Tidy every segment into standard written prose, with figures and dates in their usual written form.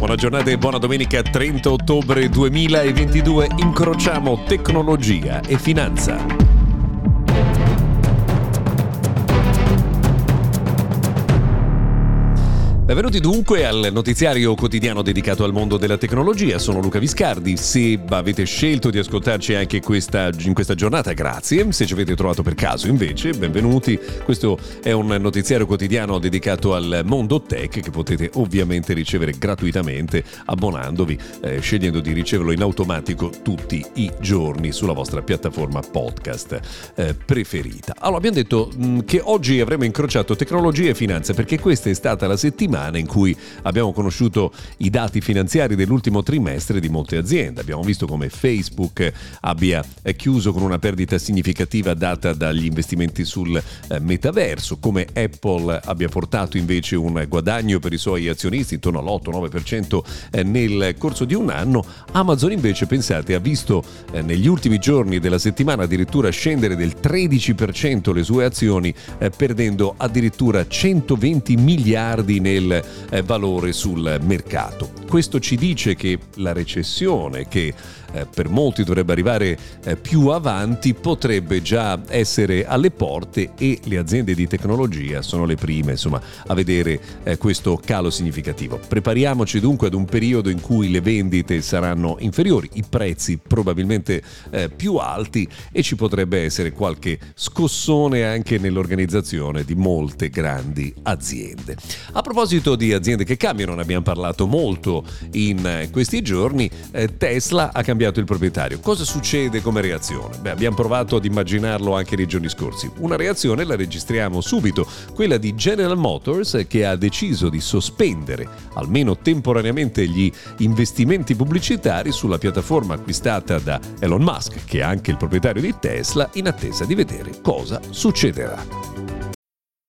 Buona giornata e buona domenica, 30 ottobre 2022, incrociamo tecnologia e finanza. Benvenuti dunque al notiziario quotidiano dedicato al mondo della tecnologia. Sono Luca Viscardi. Se avete scelto di ascoltarci anche in questa giornata, grazie. Se ci avete trovato per caso invece, benvenuti. Questo è un notiziario quotidiano dedicato al mondo tech che potete ovviamente ricevere gratuitamente abbonandovi, scegliendo di riceverlo in automatico tutti i giorni sulla vostra piattaforma podcast preferita. Allora, abbiamo detto che oggi avremo incrociato tecnologia e finanza perché questa è stata la settimana in cui abbiamo conosciuto i dati finanziari dell'ultimo trimestre di molte aziende. Abbiamo visto come Facebook abbia chiuso con una perdita significativa data dagli investimenti sul metaverso, come Apple abbia portato invece un guadagno per i suoi azionisti intorno all'8-9% nel corso di un anno. Amazon invece, pensate, ha visto negli ultimi giorni della settimana addirittura scendere del 13% le sue azioni, perdendo addirittura 120 miliardi nel valore sul mercato. Questo ci dice che la recessione, che per molti dovrebbe arrivare più avanti, potrebbe già essere alle porte, e le aziende di tecnologia sono le prime, insomma, a vedere questo calo significativo. Prepariamoci dunque ad un periodo in cui le vendite saranno inferiori, i prezzi probabilmente più alti, e ci potrebbe essere qualche scossone anche nell'organizzazione di molte grandi aziende. A proposito di aziende che cambiano, ne abbiamo parlato molto in questi giorni. Tesla ha cambiato il proprietario. Cosa succede come reazione? Beh, abbiamo provato ad immaginarlo anche nei giorni scorsi. Una reazione la registriamo subito, quella di General Motors, che ha deciso di sospendere almeno temporaneamente gli investimenti pubblicitari sulla piattaforma acquistata da Elon Musk, che è anche il proprietario di Tesla, in attesa di vedere cosa succederà.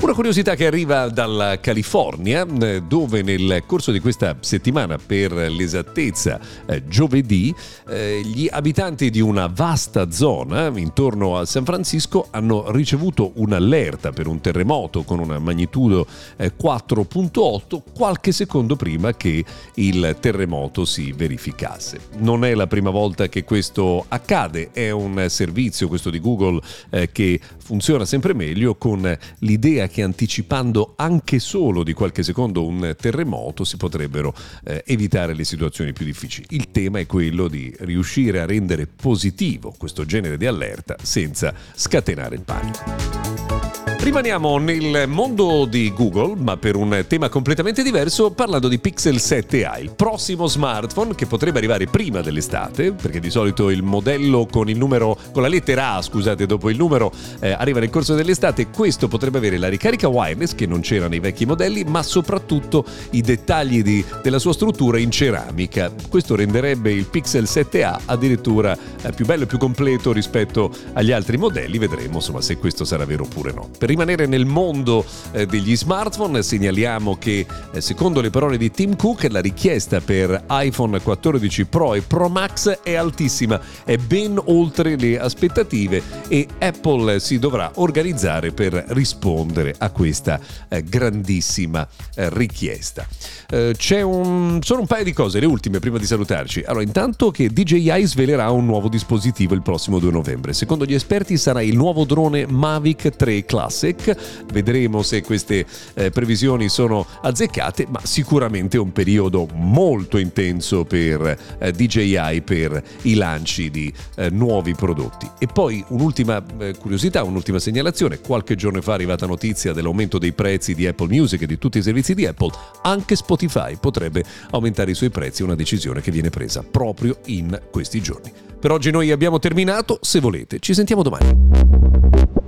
Una curiosità che arriva dalla California, dove nel corso di questa settimana, per l'esattezza giovedì, gli abitanti di una vasta zona intorno a San Francisco hanno ricevuto un'allerta per un terremoto con una magnitudo 4.8 qualche secondo prima che il terremoto si verificasse. Non è la prima volta che questo accade, è un servizio, questo di Google, che funziona sempre meglio, con l'idea che anticipando anche solo di qualche secondo un terremoto si potrebbero evitare le situazioni più difficili. Il tema è quello di riuscire a rendere positivo questo genere di allerta senza scatenare il panico. Rimaniamo nel mondo di Google, ma per un tema completamente diverso, parlando di Pixel 7a, il prossimo smartphone che potrebbe arrivare prima dell'estate, perché di solito il modello con la lettera A, dopo il numero, arriva nel corso dell'estate. Questo potrebbe avere la ricarica wireless che non c'era nei vecchi modelli, ma soprattutto i dettagli della sua struttura in ceramica. Questo renderebbe il Pixel 7a addirittura più bello e più completo rispetto agli altri modelli. Vedremo, insomma, se questo sarà vero oppure no. Per rimanere nel mondo degli smartphone, segnaliamo che, secondo le parole di Tim Cook, la richiesta per iPhone 14 Pro e Pro Max è altissima, è ben oltre le aspettative, e Apple si dovrà organizzare per rispondere a questa grandissima richiesta. Sono un paio di cose, le ultime, prima di salutarci. Allora, intanto che DJI svelerà un nuovo dispositivo il prossimo 2 novembre. Secondo gli esperti sarà il nuovo drone Mavic 3 Classic. Classic. Vedremo se queste previsioni sono azzeccate, ma sicuramente è un periodo molto intenso per DJI, per i lanci di nuovi prodotti. E poi un'ultima curiosità, un'ultima segnalazione: qualche giorno fa è arrivata notizia dell'aumento dei prezzi di Apple Music e di tutti i servizi di Apple. Anche Spotify potrebbe aumentare i suoi prezzi, una decisione che viene presa proprio in questi giorni. Per oggi noi abbiamo terminato, se volete ci sentiamo domani.